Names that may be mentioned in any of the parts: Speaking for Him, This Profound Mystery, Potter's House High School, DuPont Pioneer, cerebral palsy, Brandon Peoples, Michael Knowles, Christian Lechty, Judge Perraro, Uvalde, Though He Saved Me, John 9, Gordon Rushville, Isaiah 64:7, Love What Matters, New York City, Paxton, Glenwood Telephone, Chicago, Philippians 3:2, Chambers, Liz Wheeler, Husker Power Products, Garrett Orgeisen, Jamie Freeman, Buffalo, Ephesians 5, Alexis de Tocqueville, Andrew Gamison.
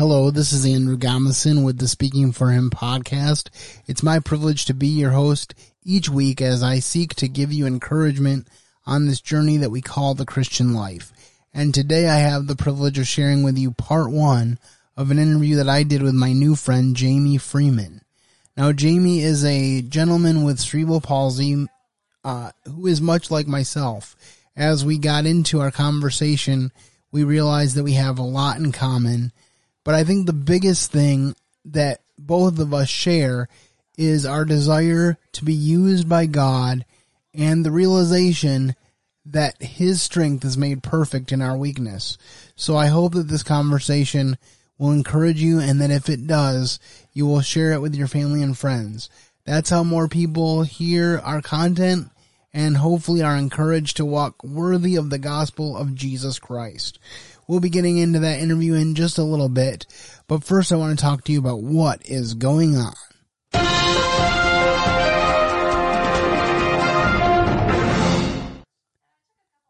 Hello, this is Andrew Gamison with the Speaking for Him podcast. It's my privilege to be your host each week as I seek to give you encouragement on this journey that we call the Christian life. And today I have the privilege of sharing with you part one of an interview that I did with my new friend, Jamie Freeman. Now, Jamie is a gentleman with cerebral palsy who is much like myself. As we got into our conversation, we realized that we have a lot in common. But I think the biggest thing that both of us share is our desire to be used by God and the realization that His strength is made perfect in our weakness. So I hope that this conversation will encourage you and that if it does, you will share it with your family and friends. That's how more people hear our content and hopefully are encouraged to walk worthy of the gospel of Jesus Christ. We'll be getting into that interview in just a little bit, but first I want to talk to you about what is going on.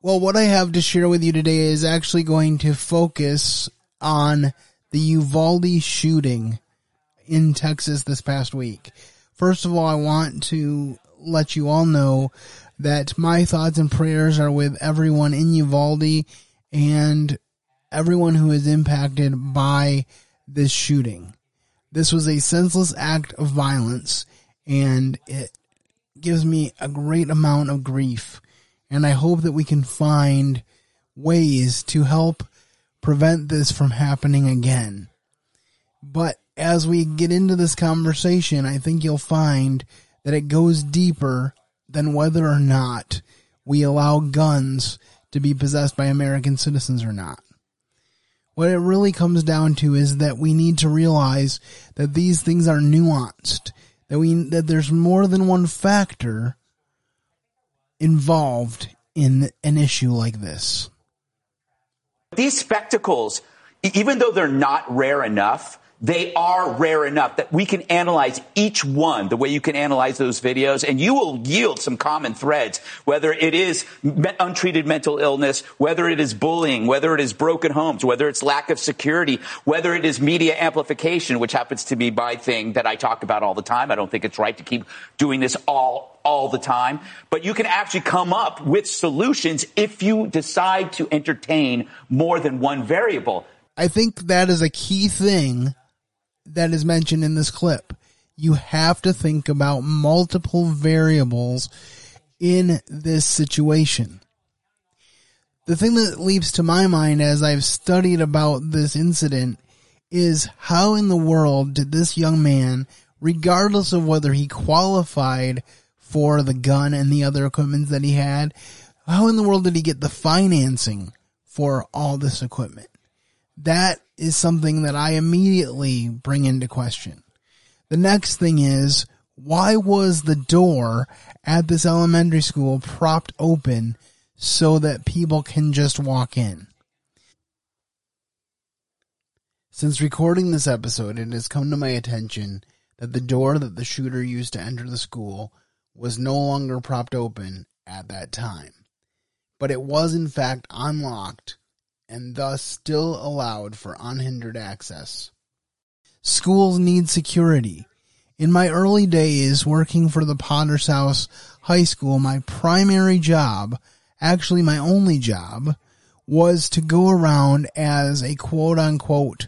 Well, what I have to share with you today is actually going to focus on the Uvalde shooting in Texas this past week. First of all, I want to let you all know that my thoughts and prayers are with everyone in Uvalde and everyone who is impacted by this shooting. This was a senseless act of violence, and it gives me a great amount of grief. And I hope that we can find ways to help prevent this from happening again. But as we get into this conversation, I think you'll find that it goes deeper than whether or not we allow guns to be possessed by American citizens or not. What it really comes down to is that we need to realize that these things are nuanced, that there's more than one factor involved in an issue like this. These spectacles, even though they're not rare enough, they are rare enough that we can analyze each one the way you can analyze those videos, and you will yield some common threads, whether it is untreated mental illness, whether it is bullying, whether it is broken homes, whether it's lack of security, whether it is media amplification, which happens to be my thing that I talk about all the time. I don't think it's right to keep doing this all the time, but you can actually come up with solutions if you decide to entertain more than one variable. I think that is a key thing that is mentioned in this clip. You have to think about multiple variables in this situation. The thing that leaps to my mind as I've studied about this incident is how in the world did this young man, regardless of whether he qualified for the gun and the other equipment that he had, how in the world did he get the financing for all this equipment? That is something that I immediately bring into question. The next thing is, why was the door at this elementary school propped open so that people can just walk in? Since recording this episode, it has come to my attention that the door that the shooter used to enter the school was no longer propped open at that time, but it was in fact unlocked and thus still allowed for unhindered access. Schools need security. In my early days working for the Potter's House High School, my primary job, actually my only job, was to go around as a quote-unquote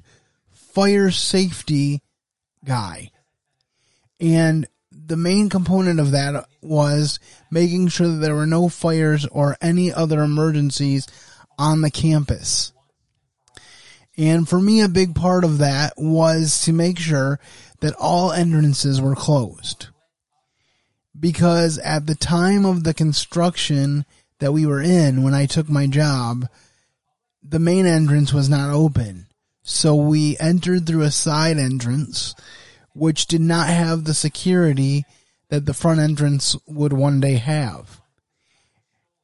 fire safety guy. And the main component of that was making sure that there were no fires or any other emergencies on the campus. And for me, a big part of that was to make sure that all entrances were closed, because at the time of the construction that we were in when I took my job, the main entrance was not open. So we entered through a side entrance, which did not have the security that the front entrance would one day have.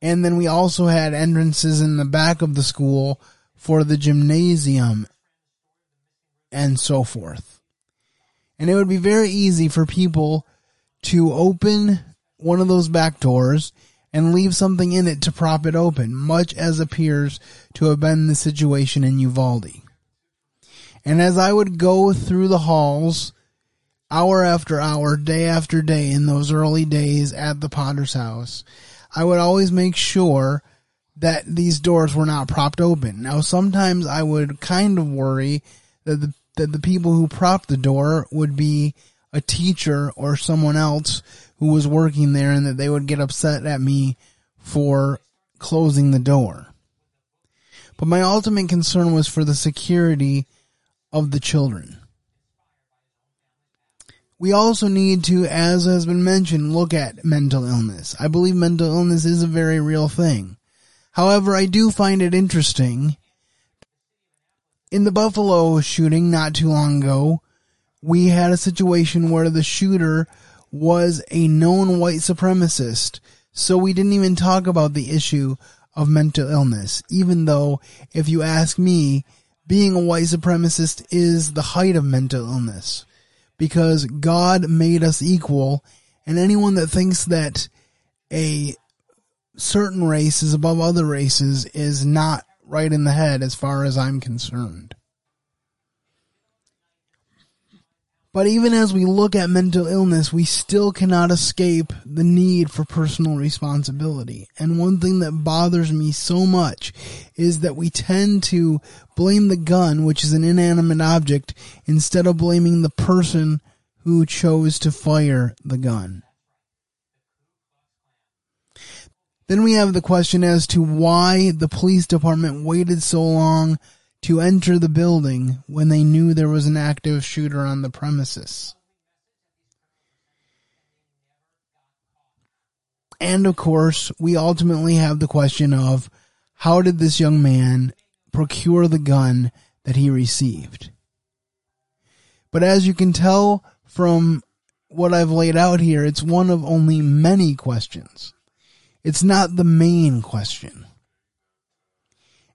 And then we also had entrances in the back of the school for the gymnasium and so forth. And it would be very easy for people to open one of those back doors and leave something in it to prop it open, much as appears to have been the situation in Uvalde. And as I would go through the halls, hour after hour, day after day, in those early days at the Potter's house, I would always make sure that these doors were not propped open. Now, sometimes I would kind of worry that the people who propped the door would be a teacher or someone else who was working there, and that they would get upset at me for closing the door. But my ultimate concern was for the security of the children. We also need to, as has been mentioned, look at mental illness. I believe mental illness is a very real thing. However, I do find it interesting. In the Buffalo shooting not too long ago, we had a situation where the shooter was a known white supremacist, so we didn't even talk about the issue of mental illness, even though, if you ask me, being a white supremacist is the height of mental illness, because God made us equal, and anyone that thinks that a certain race is above other races is not right in the head as far as I'm concerned. But even as we look at mental illness, we still cannot escape the need for personal responsibility. And one thing that bothers me so much is that we tend to blame the gun, which is an inanimate object, instead of blaming the person who chose to fire the gun. Then we have the question as to why the police department waited so long to enter the building when they knew there was an active shooter on the premises. And of course, we ultimately have the question of how did this young man procure the gun that he received? But as you can tell from what I've laid out here, it's one of only many questions. It's not the main question.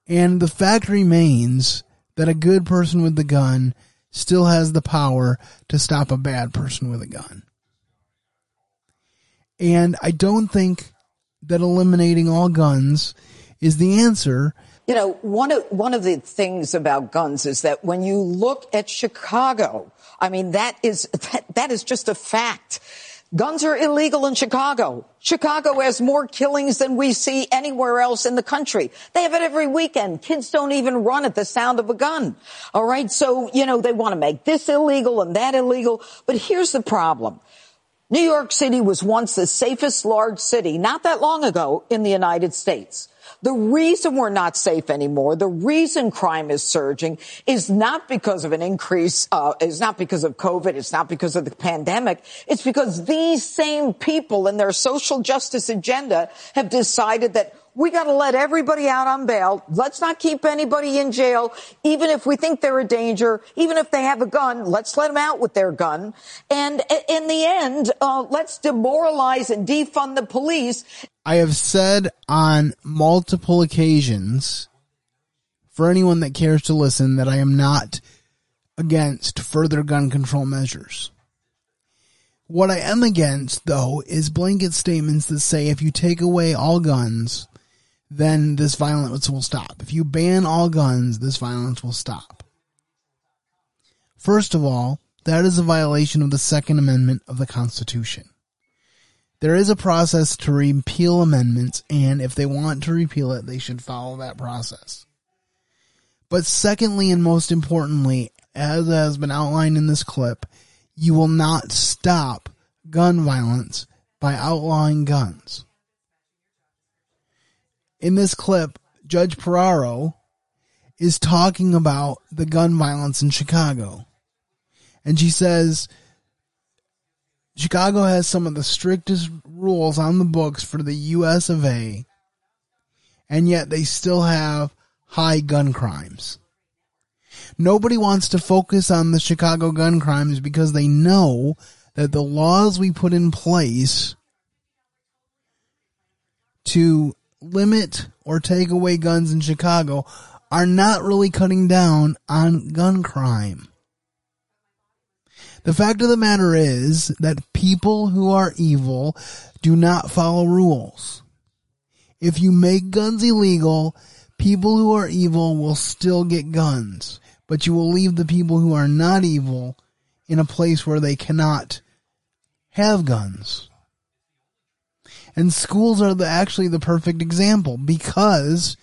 And the fact remains that a good person with the gun still has the power to stop a bad person with a gun. And I don't think that eliminating all guns is the answer. You know, one of the things about guns is that when you look at Chicago, I mean, that is just a fact. Guns are illegal in Chicago. Chicago has more killings than we see anywhere else in the country. They have it every weekend. Kids don't even run at the sound of a gun. All right. So, you know, they want to make this illegal and that illegal. But here's the problem. New York City was once the safest large city not that long ago in the United States. The reason we're not safe anymore, the reason crime is surging is not because of an increase, is not because of COVID, it's not because of the pandemic, it's because these same people and their social justice agenda have decided that we got to let everybody out on bail. Let's not keep anybody in jail. Even if we think they're a danger, even if they have a gun, let's let them out with their gun. And in the end, let's demoralize and defund the police. I have said on multiple occasions, for anyone that cares to listen, that I am not against further gun control measures. What I am against, though, is blanket statements that say if you take away all guns, then this violence will stop. If you ban all guns, this violence will stop. First of all, that is a violation of the Second Amendment of the Constitution. There is a process to repeal amendments, and if they want to repeal it, they should follow that process. But secondly, and most importantly, as has been outlined in this clip, you will not stop gun violence by outlawing guns. In this clip, Judge Perraro is talking about the gun violence in Chicago. And she says, Chicago has some of the strictest rules on the books for the US of A, and yet they still have high gun crimes. Nobody wants to focus on the Chicago gun crimes because they know that the laws we put in place to limit or take away guns in Chicago are not really cutting down on gun crime. The fact of the matter is that people who are evil do not follow rules. If you make guns illegal, people who are evil will still get guns. but you will leave the people who are not evil in a place where they cannot have guns. And schools are actually the perfect example, because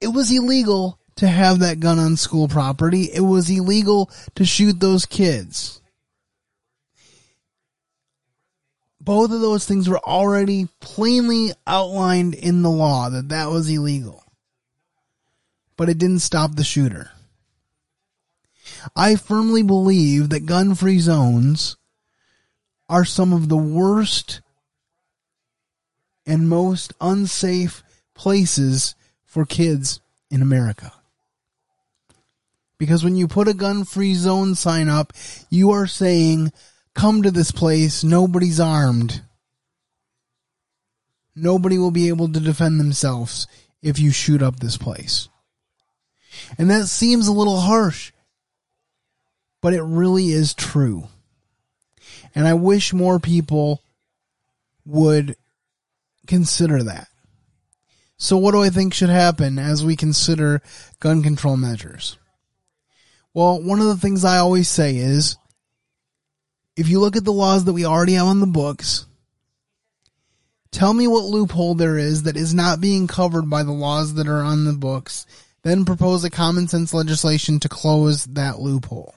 it was illegal to have that gun on school property. It was illegal to shoot those kids. Both of those things were already plainly outlined in the law, that that was illegal. But it didn't stop the shooter. I firmly believe that gun-free zones are some of the worst and most unsafe places for kids in America. Because when you put a gun-free zone sign up, you are saying, come to this place, nobody's armed. Nobody will be able to defend themselves if you shoot up this place. And that seems a little harsh, but it really is true. And I wish more people would consider that. So what do I think should happen as we consider gun control measures? Well, one of the things I always say is, if you look at the laws that we already have on the books, tell me what loophole there is that is not being covered by the laws that are on the books, then propose a common sense legislation to close that loophole.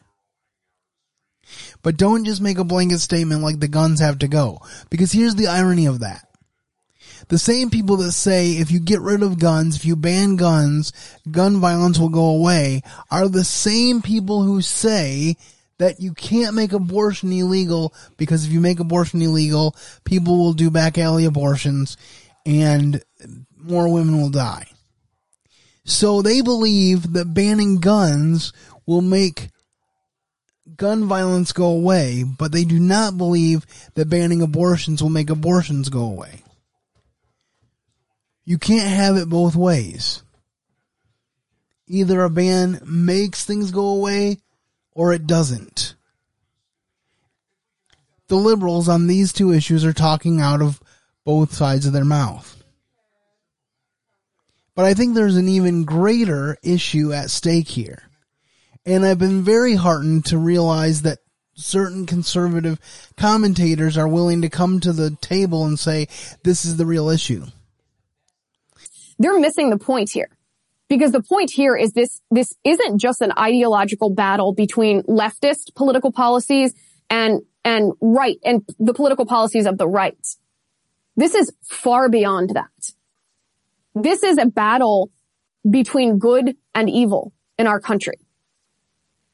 But don't just make a blanket statement like the guns have to go, because here's the irony of that. The same people that say if you get rid of guns, if you ban guns, gun violence will go away, are the same people who say that you can't make abortion illegal, because if you make abortion illegal, people will do back alley abortions and more women will die. So they believe that banning guns will make gun violence go away, but they do not believe that banning abortions will make abortions go away. You can't have it both ways. Either a ban makes things go away, or it doesn't. The liberals on these two issues are talking out of both sides of their mouth. But I think there's an even greater issue at stake here. And I've been very heartened to realize that certain conservative commentators are willing to come to the table and say, this is the real issue. They're missing the point here. Because the point here is this isn't just an ideological battle between leftist political policies and right, and the political policies of the right. This is far beyond that. This is a battle between good and evil in our country.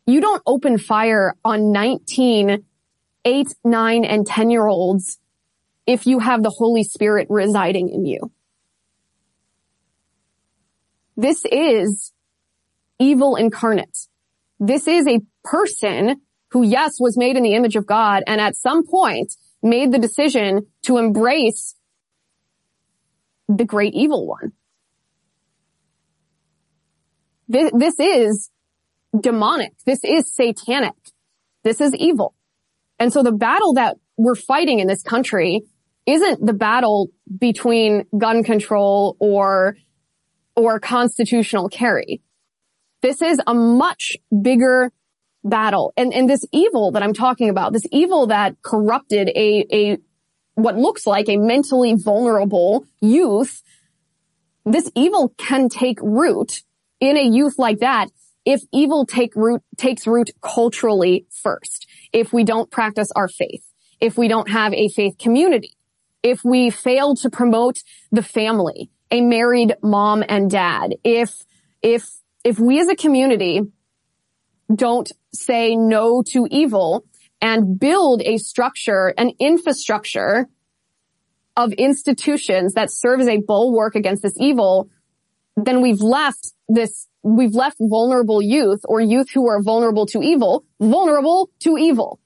You don't open fire on 19, 8, 9, and 10-year-olds if you have the Holy Spirit residing in you. This is evil incarnate. This is a person who, yes, was made in the image of God and at some point made the decision to embrace the great evil one. This is demonic. This is satanic. This is evil. And so the battle that we're fighting in this country isn't the battle between gun control or constitutional carry. This is a much bigger battle. And this evil that I'm talking about, this evil that corrupted a what looks like a mentally vulnerable youth, this evil can take root in a youth like that. If evil takes root culturally first, if we don't practice our faith, if we don't have a faith community, if we fail to promote the family, a married mom and dad, if we as a community don't say no to evil and build a structure, an infrastructure of institutions that serve as a bulwark against this evil, then we've left vulnerable youth, or youth who are vulnerable to evil, vulnerable to evil.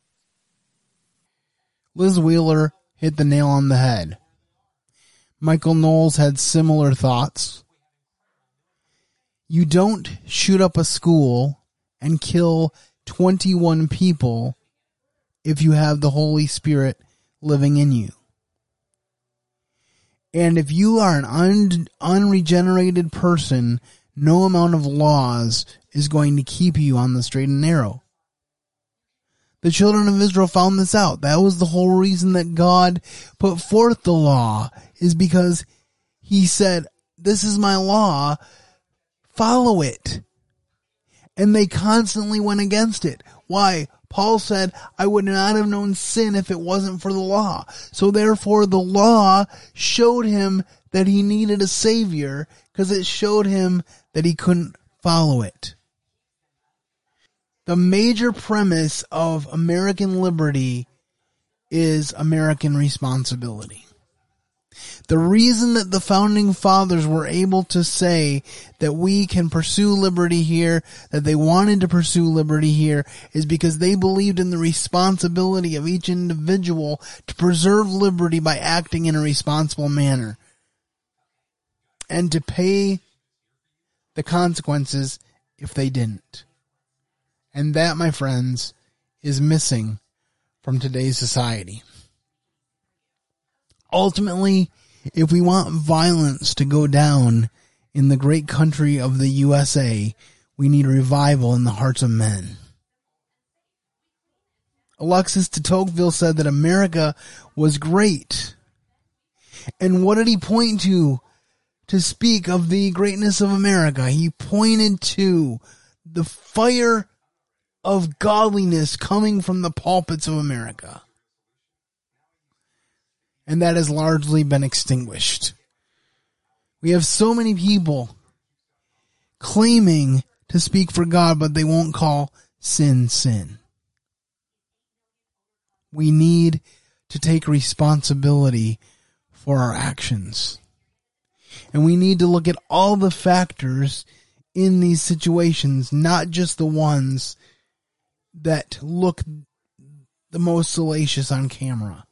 Liz Wheeler hit the nail on the head. Michael Knowles had similar thoughts. You don't shoot up a school and kill 21 people if you have the Holy Spirit living in you. And if you are an unregenerated person, no amount of laws is going to keep you on the straight and narrow. The children of Israel found this out. That was the whole reason that God put forth the law, is because he said, this is my law, follow it. And they constantly went against it. Why? Paul said, I would not have known sin if it wasn't for the law. So therefore the law showed him that he needed a savior, because it showed him that he couldn't follow it. The major premise of American liberty is American responsibility. The reason that the founding fathers were able to say that we can pursue liberty here, that they wanted to pursue liberty here, is because they believed in the responsibility of each individual to preserve liberty by acting in a responsible manner and to pay the consequences if they didn't. And that, my friends, is missing from today's society. Ultimately, if we want violence to go down in the great country of the USA, we need revival in the hearts of men. Alexis de Tocqueville said that America was great. And what did he point to speak of the greatness of America? He pointed to the fire of godliness coming from the pulpits of America. And that has largely been extinguished. We have so many people claiming to speak for God, but they won't call sin, sin. We need to take responsibility for our actions. And we need to look at all the factors in these situations, not just the ones that look the most salacious on camera.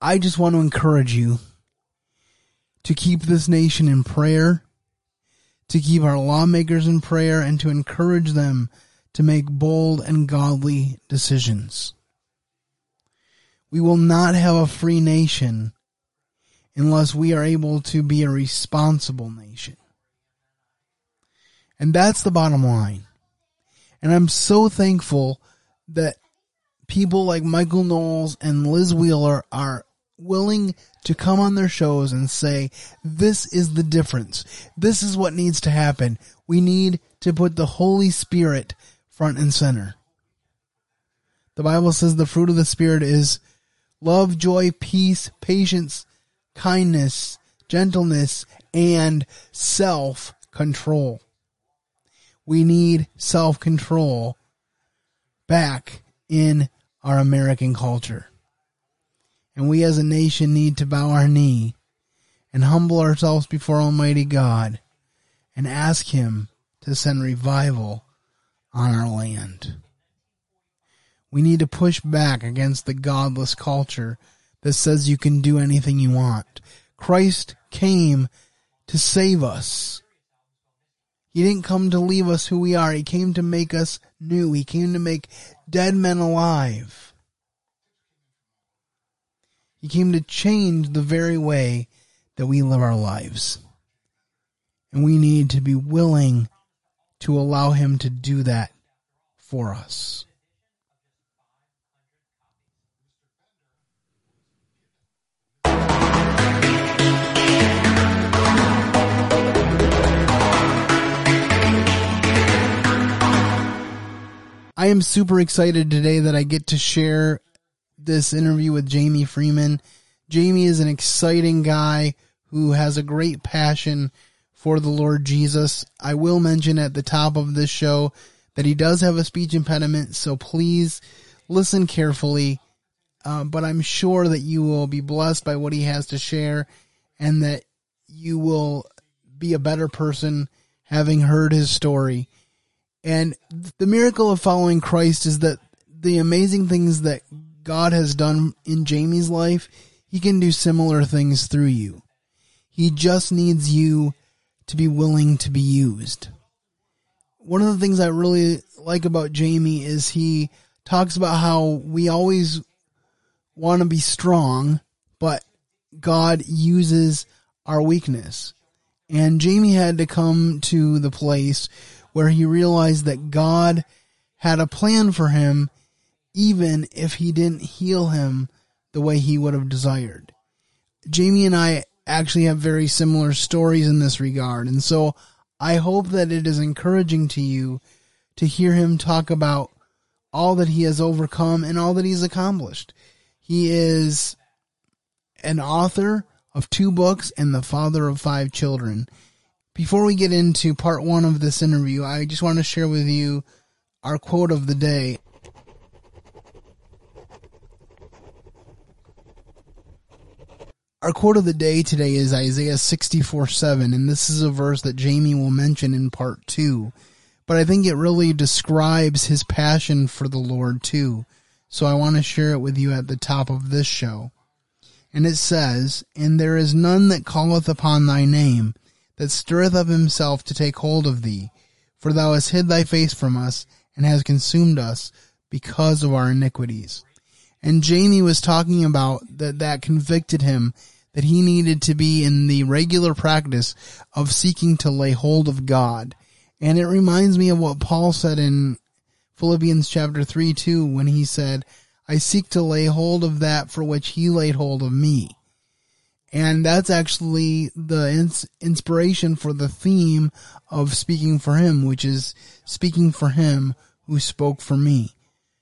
I just want to encourage you to keep this nation in prayer, to keep our lawmakers in prayer, and to encourage them to make bold and godly decisions. We will not have a free nation unless we are able to be a responsible nation. And that's the bottom line. And I'm so thankful that people like Michael Knowles and Liz Wheeler are willing to come on their shows and say, this is the difference. This is what needs to happen. We need to put the Holy Spirit front and center. The Bible says the fruit of the Spirit is love, joy, peace, patience, kindness, gentleness, and self-control. We need self-control back in our American culture. And we as a nation need to bow our knee and humble ourselves before Almighty God and ask Him to send revival on our land. We need to push back against the godless culture that says you can do anything you want. Christ came to save us. He didn't come to leave us who we are. He came to make us new. He came to make dead men alive. He came to change the very way that we live our lives. And we need to be willing to allow Him to do that for us. I am super excited today that I get to share this interview with Jamie Freeman. Jamie is an exciting guy who has a great passion for the Lord Jesus. I will mention at the top of this show that he does have a speech impediment, so please listen carefully. But I'm sure that you will be blessed by what he has to share and that you will be a better person having heard his story. And the miracle of following Christ is that the amazing things that God has done in Jamie's life, He can do similar things through you. He just needs you to be willing to be used. One of the things I really like about Jamie is he talks about how we always want to be strong, but God uses our weakness. And Jamie had to come to the place where he realized that God had a plan for him, even if he didn't heal him the way he would have desired. Jamie and I actually have very similar stories in this regard, and so I hope that it is encouraging to you to hear him talk about all that he has overcome and all that he's accomplished. He is an author of 2 books and the father of 5 children. Before we get into part 1 of this interview, I just want to share with you our quote of the day. Our quote of the day today is Isaiah 64:7, and this is a verse that Jamie will mention in part 2. But I think it really describes his passion for the Lord too. So I want to share it with you at the top of this show. And it says, "And there is none that calleth upon thy name, that stirreth up himself to take hold of thee. For thou hast hid thy face from us, and hast consumed us because of our iniquities." And Jamie was talking about that convicted him, that he needed to be in the regular practice of seeking to lay hold of God. And it reminds me of what Paul said in Philippians chapter 3:2 when he said, "I seek to lay hold of that for which he laid hold of me." And that's actually the inspiration for the theme of Speaking for Him, which is speaking for Him who spoke for me.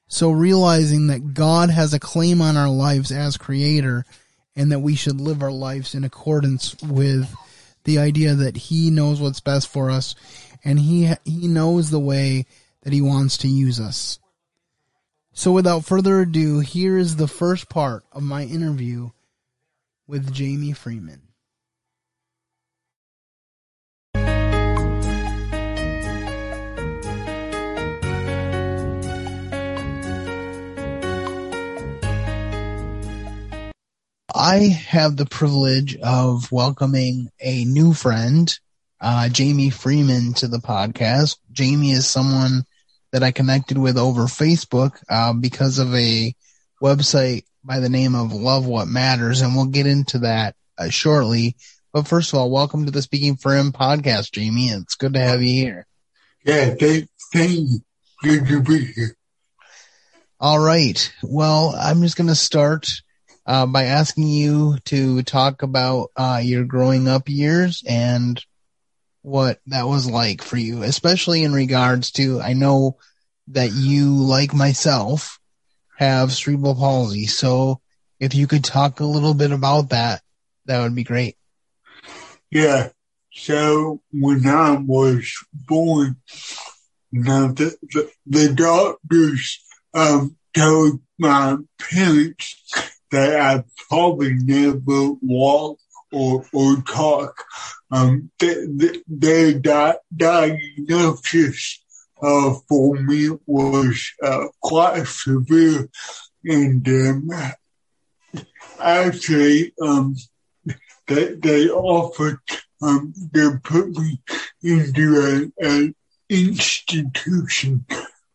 So realizing that God has a claim on our lives as Creator, and that we should live our lives in accordance with the idea that He knows what's best for us, and He knows the way that He wants to use us. So without further ado, here is the first part of my interview with Jamie Freeman. I have the privilege of welcoming a new friend, Jamie Freeman, to the podcast. Jamie is someone that I connected with over Facebook because of a website by the name of Love What Matters, and we'll get into that shortly. But first of all, welcome to the Speaking for Him podcast, Jamie. It's good to have you here. Yeah, thank you. Good to be here. All right. Well, I'm just going to start by asking you to talk about your growing up years and what that was like for you, especially in regards to, I know that you, like myself, have cerebral palsy. So if you could talk a little bit about that, that would be great. Yeah. So when I was born, now the doctors told my parents that I probably never walked or talk. Their diagnosis for me was quite severe, and actually they offered to put me into an institution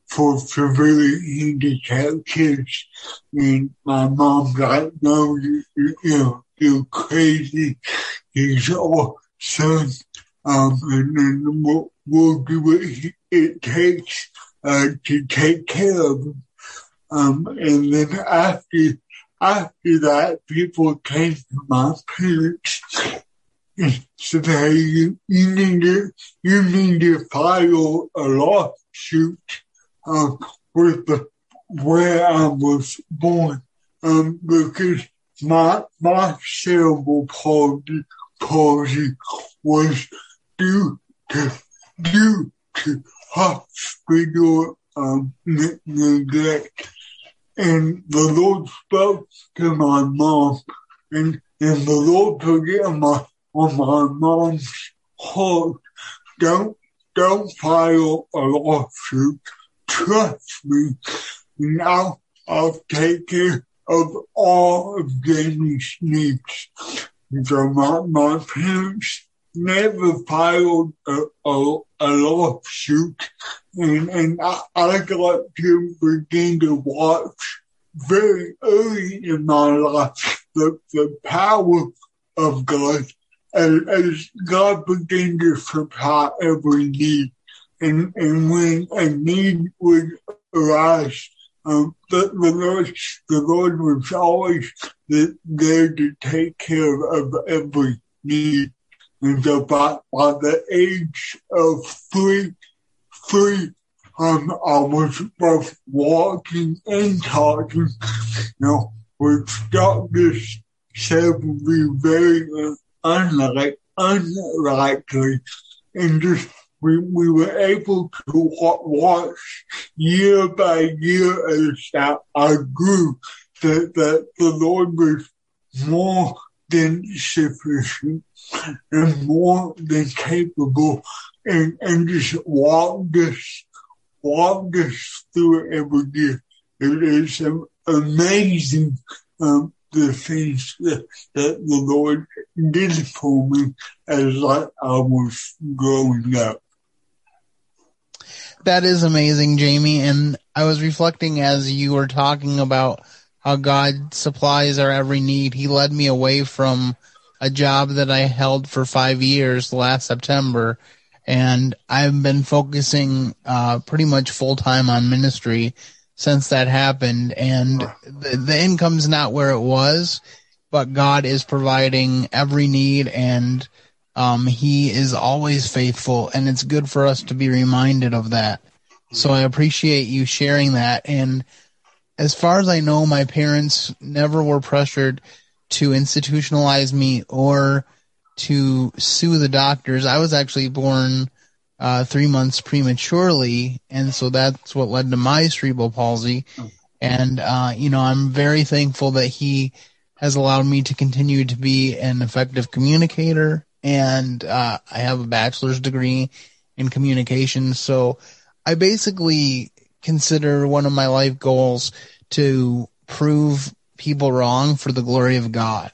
for severely handicapped kids, and my mom got, "No, you're crazy. He's our son, and then we'll do what it takes to take care of him." And then after that, people came to my parents and said, "Hey, you need to file a lawsuit with where I was born, because my cerebral palsy was due to hospital neglect." And the Lord spoke to my mom, and the Lord put it on my mom's heart, "Don't file a lawsuit. Trust me, and I'll take care of all of Jamie's needs." So my parents never filed a lawsuit, and I got to begin to watch very early in my life the power of God as God began to supply every need. And when a need would arise, the Lord was always there to take care of every need. And so by the age of three, I was both walking and talking, which doctors said would be very unlikely. And just we were able to watch year by year as I grew that the Lord was more than sufficient and more than capable and just walked us through every year. It is amazing the things that the Lord did for me as I was growing up. That is amazing, Jamie. And I was reflecting as you were talking about how God supplies our every need. He led me away from a job that I held for 5 years last September, and I've been focusing pretty much full-time on ministry since that happened. And the income's not where it was, but God is providing every need, and He is always faithful, and it's good for us to be reminded of that. So I appreciate you sharing that. And as far as I know, my parents never were pressured to institutionalize me or to sue the doctors. I was actually born 3 months prematurely, and so that's what led to my cerebral palsy. And, I'm very thankful that He has allowed me to continue to be an effective communicator, and I have a bachelor's degree in communication. So I basically consider one of my life goals to prove people wrong for the glory of God.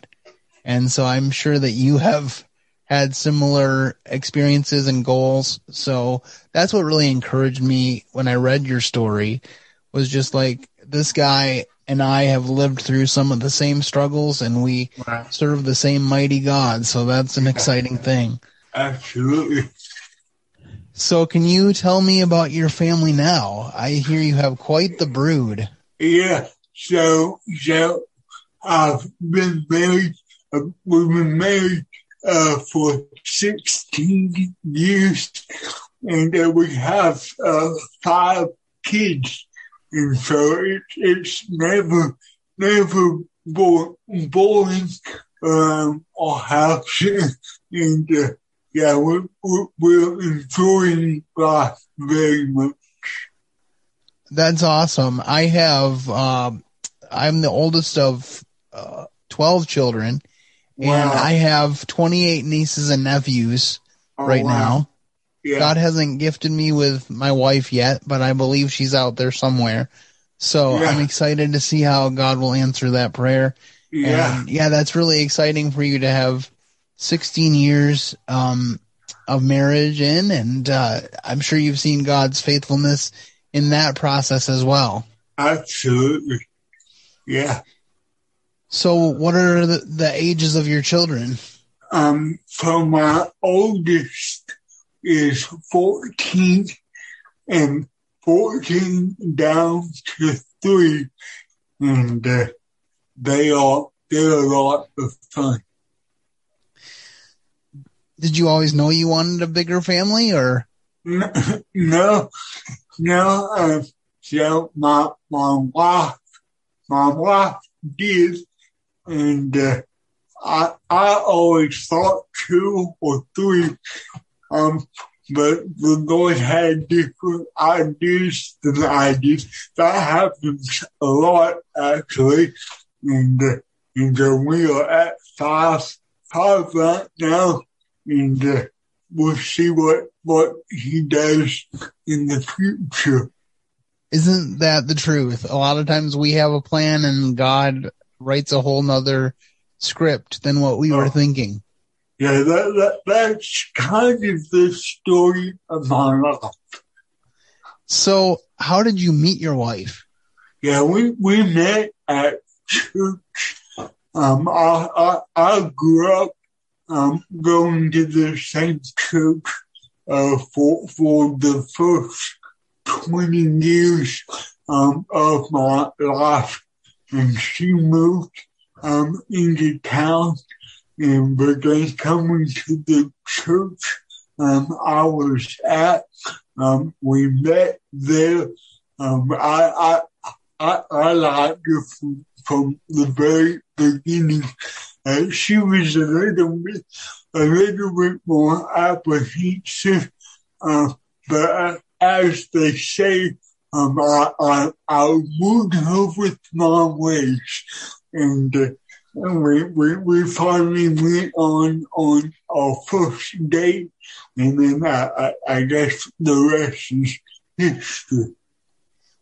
And so I'm sure that you have had similar experiences and goals. So that's what really encouraged me when I read your story, was just like, this guy and I have lived through some of the same struggles, and we serve the same mighty God. So that's an exciting thing. Absolutely. So can you tell me about your family now? I hear you have quite the brood. Yeah. So I've been married. We've been married for 16 years, and we have 5 kids. And so it's never boring our house. And we're enjoying life very much. That's awesome. I have I'm the oldest of 12 children. Wow. And I have 28 nieces and nephews now. Yeah. God hasn't gifted me with my wife yet, but I believe she's out there somewhere. So I'm excited to see how God will answer that prayer. Yeah. And that's really exciting for you to have 16 years of marriage in, and I'm sure you've seen God's faithfulness in that process as well. Absolutely. Yeah. So what are the ages of your children? So my oldest is 14, and 14 down to 3, and they're a lot of fun. Did you always know you wanted a bigger family, or? No. So my wife did. And I always thought 2 or 3, but the Lord had different ideas than I did. That happens a lot, actually. And we are at 5 right now, and we'll see what He does in the future. Isn't that the truth? A lot of times we have a plan, and God writes a whole nother script than what we were thinking. Yeah, that's kind of the story of my life. So how did you meet your wife? Yeah, we met at church. I grew up going to the same church for the first 20 years of my life. And she moved into town and began coming to the church I was at. We met there. I liked her from the very beginning. She was a little bit more apprehensive, but as they say, I moved her with my ways, and we finally went on our first date, and then I guess the rest is history.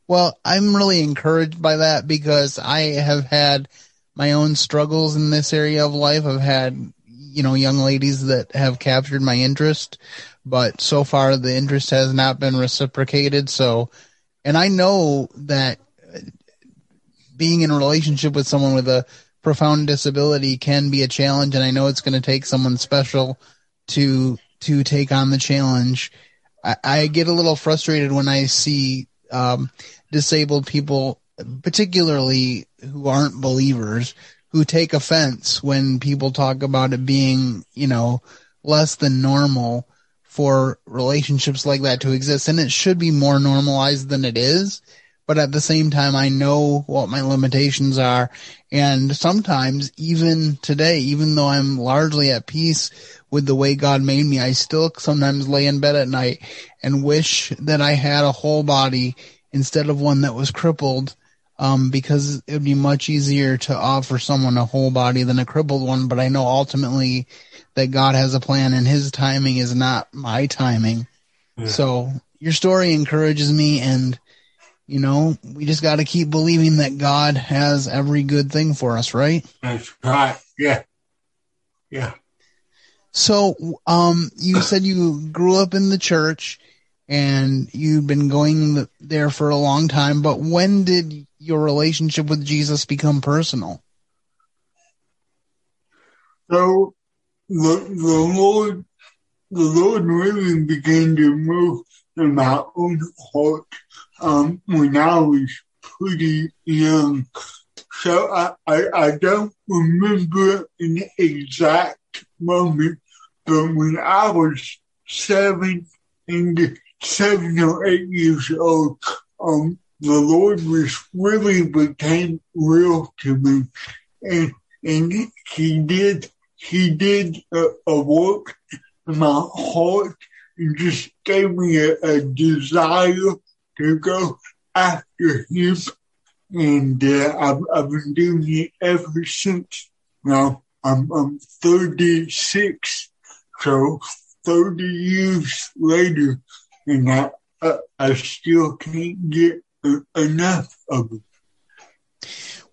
Well, I'm really encouraged by that because I have had my own struggles in this area of life. I've had, young ladies that have captured my interest, but so far the interest has not been reciprocated. So, and I know that being in a relationship with someone with a profound disability can be a challenge, and I know it's going to take someone special to take on the challenge. I get a little frustrated when I see disabled people, particularly who aren't believers, who take offense when people talk about it being, less than normal for relationships like that to exist. And it should be more normalized than it is. But at the same time, I know what my limitations are. And sometimes, even today, even though I'm largely at peace with the way God made me, I still sometimes lay in bed at night and wish that I had a whole body instead of one that was crippled, because it would be much easier to offer someone a whole body than a crippled one. But I know ultimately that God has a plan, and his timing is not my timing. Yeah. So your story encourages me, and we just got to keep believing that God has every good thing for us, right? That's right. Yeah. Yeah. So, you said you grew up in the church and you've been going there for a long time, but when did your relationship with Jesus become personal? So the Lord really began to move in my own heart when I was pretty young. So I don't remember an exact moment, but when I was 7 or 8 years old, the Lord really became real to me. And he did a work in my heart and just gave me a desire to go after him, and I've been doing it ever since. Now I'm 36, so 30 years later, and I still can't get enough of it.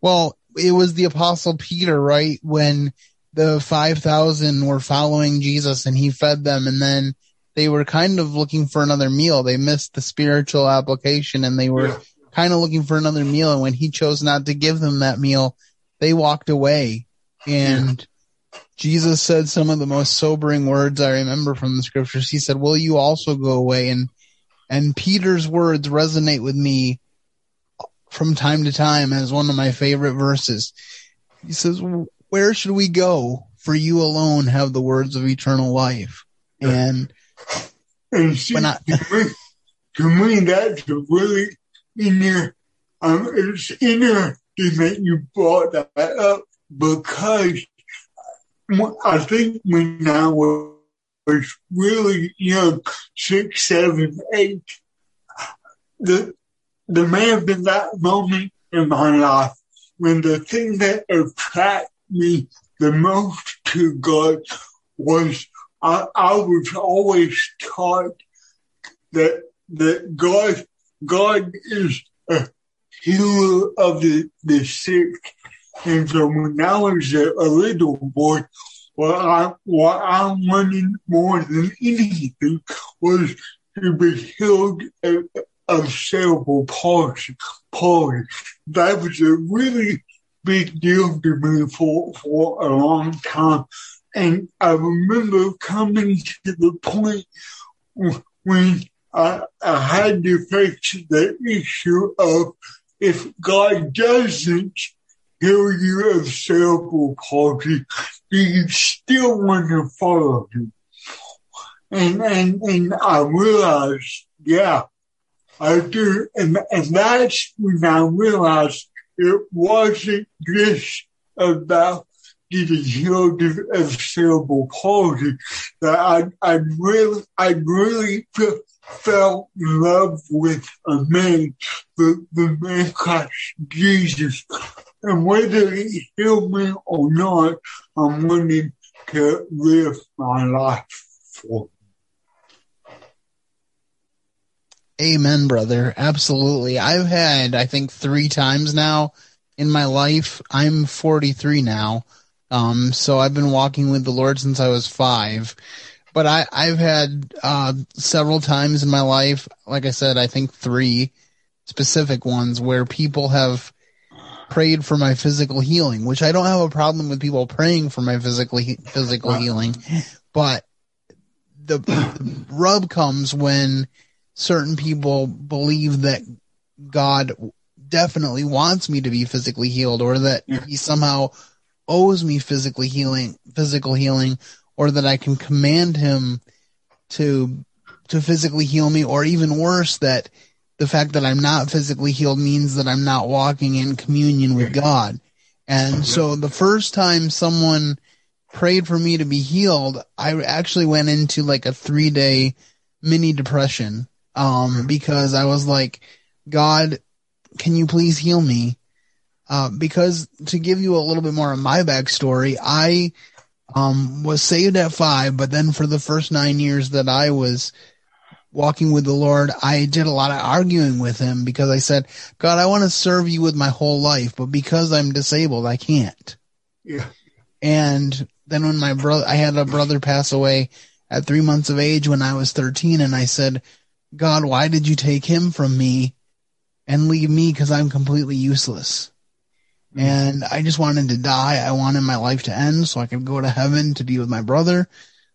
Well, it was the Apostle Peter, right, when the 5,000 were following Jesus and he fed them, and then they were kind of looking for another meal. They missed the spiritual application, and they were kind of looking for another meal. And when he chose not to give them that meal, they walked away. And Jesus said some of the most sobering words I remember from the scriptures. He said, "Will you also go away?" And Peter's words resonate with me from time to time as one of my favorite verses. He says, "Where should we go? For you alone have the words of eternal life." And see, to me, that's really inner. It's interesting that you brought that up, because I think when I was really young, 6, 7, 8, the man in that moment in my life, when the thing that attracted me the most to God was I was always taught that God is a healer of the sick. And so when I was a little boy, what I wanted more than anything was to be healed of cerebral palsy. That was a really big deal to me for a long time. And I remember coming to the point when I had to face the issue of, if God doesn't heal you of cerebral palsy, do you still want to follow him? And I realized, yeah, I do. And that's when I realized it wasn't just about getting healed of cerebral palsy, that I'd really fell in love with a man, the man called Jesus. And whether he healed me or not, I'm willing to live my life for him. Amen, brother. Absolutely. I've had, I think, 3 times now in my life. I'm 43 now. So I've been walking with the Lord since I was 5. But I've had several times in my life, like I said, I think 3 specific ones where people have prayed for my physical healing, which I don't have a problem with people praying for my physical healing. But the rub comes when certain people believe that God definitely wants me to be physically healed, or that he somehow owes me physical healing, or that I can command him to physically heal me, or even worse, that the fact that I'm not physically healed means that I'm not walking in communion with God. And so the first time someone prayed for me to be healed, I actually went into like a 3-day mini depression, because I was like, God, can you please heal me? Because to give you a little bit more of my backstory, I was saved at 5, but then for the first 9 years that I was walking with the Lord, I did a lot of arguing with him, because I said, God, I want to serve you with my whole life, but because I'm disabled, I can't. Yeah. And then when I had a brother pass away at 3 months of age when I was 13, and I said, God, why did you take him from me and leave me? 'Cause I'm completely useless. And I just wanted to die. I wanted my life to end so I could go to heaven to be with my brother.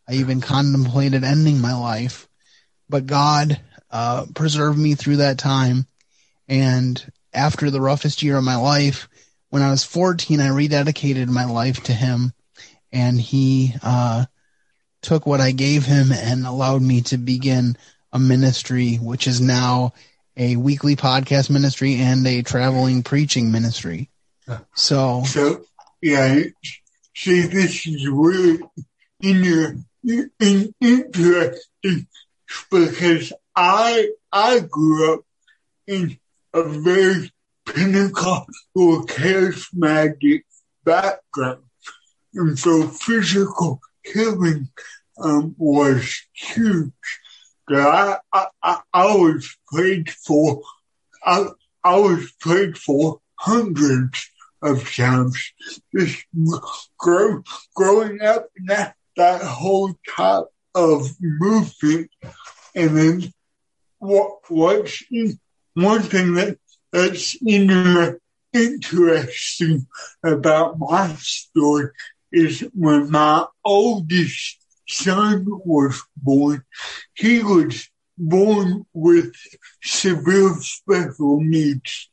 I even contemplated ending my life. But God preserved me through that time. And after the roughest year of my life, when I was 14, I rededicated my life to him. And he took what I gave him and allowed me to begin a ministry, which is now a weekly podcast ministry and a traveling preaching ministry. So yeah, see, this is really interesting, because I grew up in a very Pentecostal, charismatic background, and so physical healing was huge. I was prayed for. I was prayed for hundreds of times. Just growing up in that whole type of movement. And then one thing that's interesting about my story is, when my oldest son was born, he was born with severe special needs,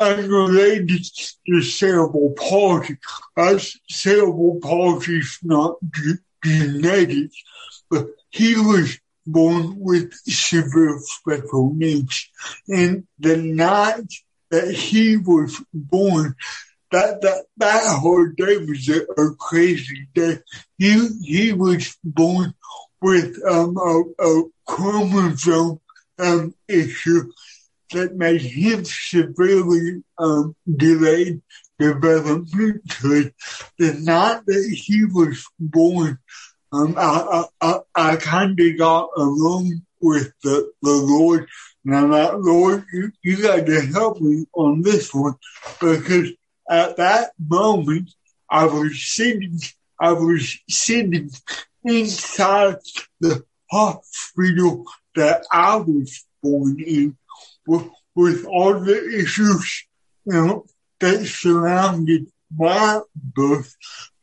unrelated to cerebral palsy. Cerebral palsy is not genetic, but he was born with severe special needs. And the night that he was born, that whole day was a crazy day. He was born with a chromosome issue that made him severely delayed developmentally. The night that he was born, I kind of got alone with the Lord. And I'm like, Lord, you got to help me on this one, because at that moment I was sitting inside the hospital that I was born in, with all the issues that surrounded my birth,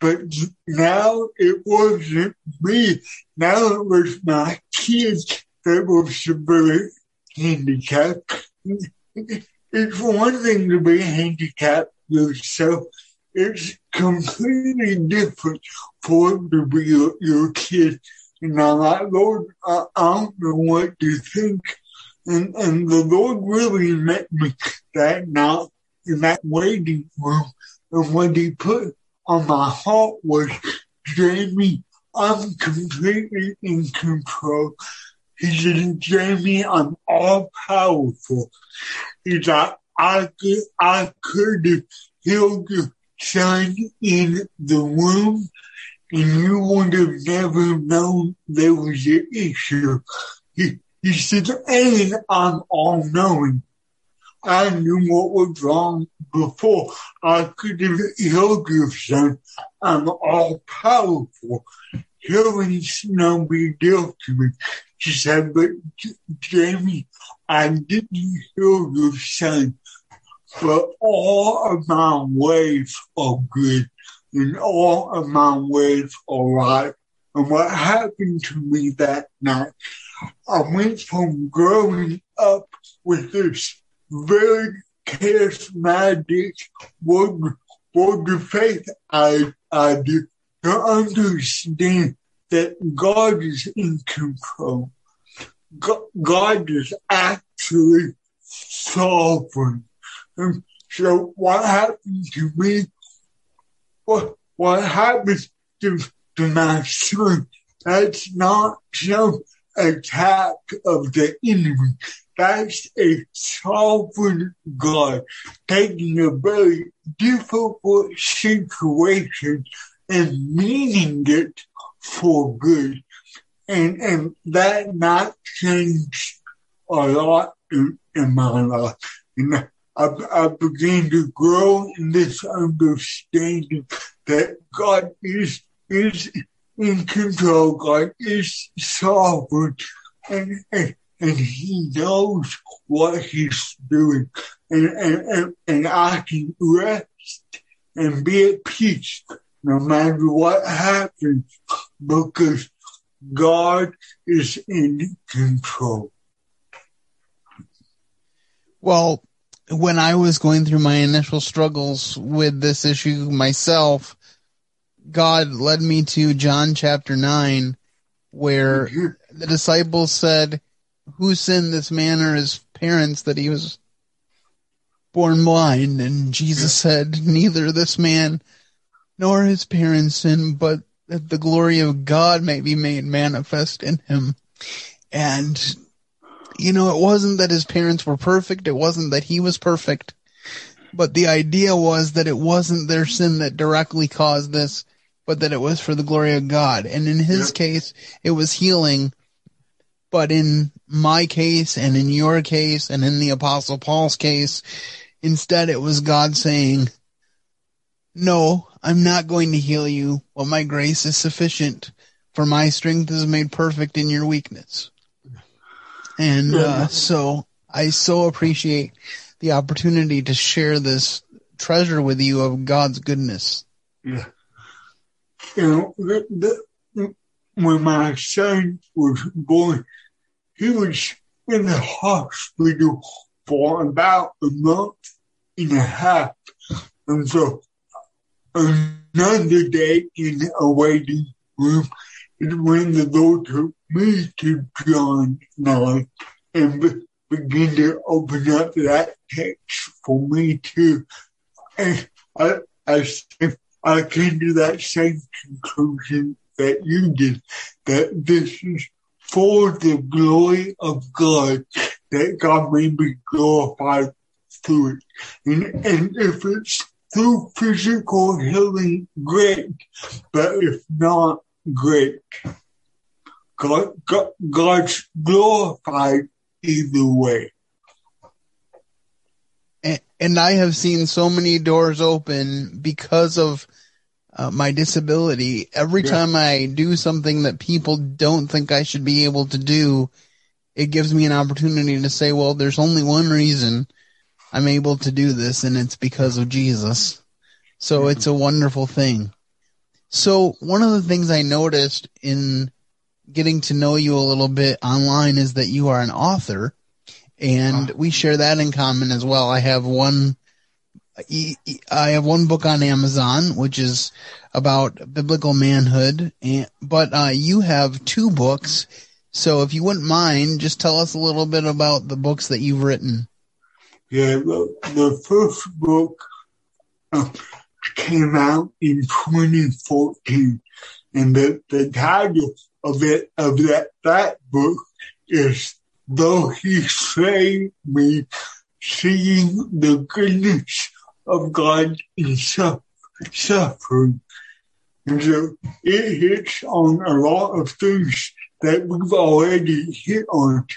But now it wasn't me. Now it was my kids that were severely handicapped. It's one thing to be handicapped yourself. It's completely different for it to be your kid. And I'm like, Lord, I don't know what to think. And the Lord really met me that night in that waiting room. And what he put on my heart was, Jamie, I'm completely in control. He said, Jamie, I'm all-powerful. He's like, I could have healed your son in the womb, and you would have never known there was an issue. He said, and I'm all-knowing. I knew what was wrong before. I could have healed your son. I'm all-powerful. Healing's no big deal to me. She said, but Jamie, I didn't heal your son, but all of my ways are good, and all of my ways are right. And what happened to me that night, I went from growing up with this very charismatic word of faith I did, to understand that God is in control. God is actually sovereign. And so what happened to me, what happened to my son, that's not some attack of the enemy. That's a sovereign God taking a very difficult situation and meaning it for good. And that night changed a lot in my life. And I began to grow in this understanding that God is in control, God is sovereign, and he knows what he's doing. And I can rest and be at peace no matter what happens, because God is in control. Well, when I was going through my initial struggles with this issue myself, God led me to John chapter 9, where the disciples said, who sinned, this man or his parents, that he was born blind? And Jesus said, neither this man nor his parents sinned, but that the glory of God may be made manifest in him. And, you know, it wasn't that his parents were perfect. It wasn't that he was perfect. But the idea was that it wasn't their sin that directly caused this, but that it was for the glory of God. And in his case, it was healing. But in my case and in your case and in the Apostle Paul's case, instead it was God saying, no, I'm not going to heal you, but my grace is sufficient, for my strength is made perfect in your weakness. And so I so appreciate the opportunity to share this treasure with you of God's goodness. Yeah. You know, when my son was born, he was in the hospital for about a month and a half. And so another day in a waiting room is when the Lord took me to John 9 and began to open up that text for me too. And I came to that same conclusion that you did, that this is for the glory of God, that God may be glorified through it. And if it's through physical healing, great. But if not, great. God's glorified either way. And I have seen so many doors open because of my disability. Every time I do something that people don't think I should be able to do, it gives me an opportunity to say, well, there's only one reason I'm able to do this, and it's because of Jesus. So it's a wonderful thing. So one of the things I noticed in getting to know you a little bit online is that you are an author, and we share that in common as well. I have one book on Amazon, which is about biblical manhood, but you have two books. So if you wouldn't mind, just tell us a little bit about the books that you've written. Yeah, the first book came out in 2014, and the title of that book is Though He Saved Me, Seeing the Goodness of God in Suffering. And so it hits on a lot of things that we've already hit on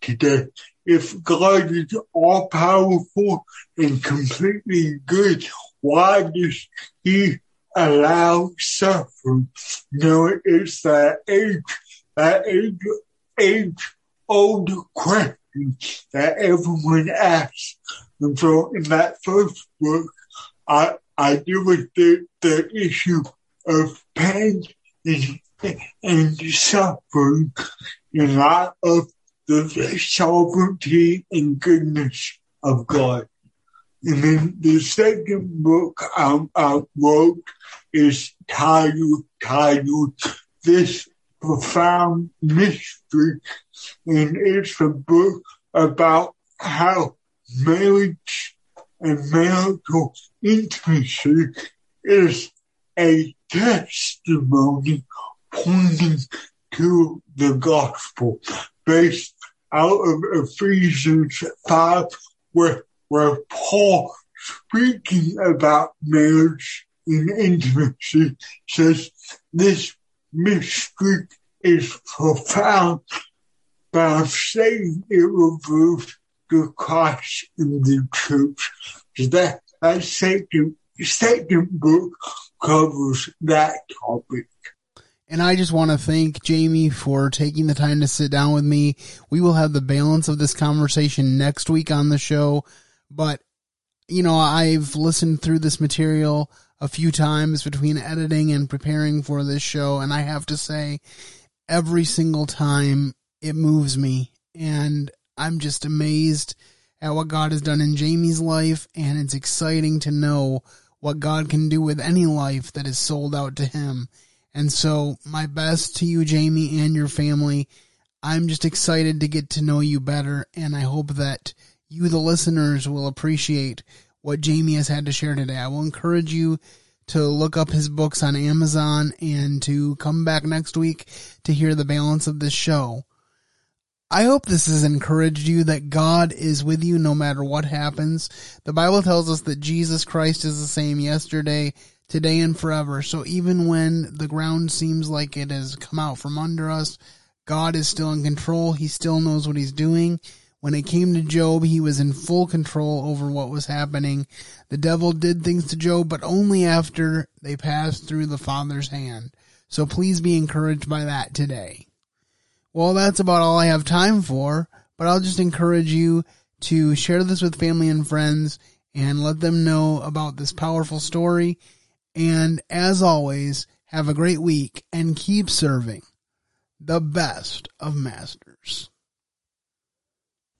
today. If God is all-powerful and completely good, why does He allow suffering? No, it's that age-old question that everyone asks. And so in that first book, I deal with the issue of pain and suffering in light of the sovereignty and goodness of God. And then the second book I wrote is titled This Profound Mystery, and it's a book about how marriage and marital intimacy is a testimony pointing to the gospel, based out of Ephesians 5, where Paul, speaking about marriage and intimacy, says this mystery is profound. By saying it reveals the Christ in the church. So that second book covers that topic. And I just want to thank Jamie for taking the time to sit down with me. We will have the balance of this conversation next week on the show. But, you know, I've listened through this material a few times between editing and preparing for this show, and I have to say, every single time it moves me. And I'm just amazed at what God has done in Jamie's life, and it's exciting to know what God can do with any life that is sold out to Him. And so my best to you, Jamie, and your family. I'm just excited to get to know you better, and I hope that you, the listeners, will appreciate what Jamie has had to share today. I will encourage you to look up his books on Amazon and to come back next week to hear the balance of this show. I hope this has encouraged you that God is with you no matter what happens. The Bible tells us that Jesus Christ is the same yesterday, today, and forever. So even when the ground seems like it has come out from under us, God is still in control. He still knows what He's doing. When it came to Job, he was in full control over what was happening. The devil did things to Job, but only after they passed through the Father's hand. So please be encouraged by that today. Well, that's about all I have time for, but I'll just encourage you to share this with family and friends and let them know about this powerful story. And as always, have a great week and keep serving the best of masters.